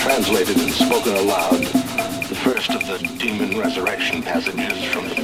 Translated and spoken aloud, the first of the demon resurrection passages from the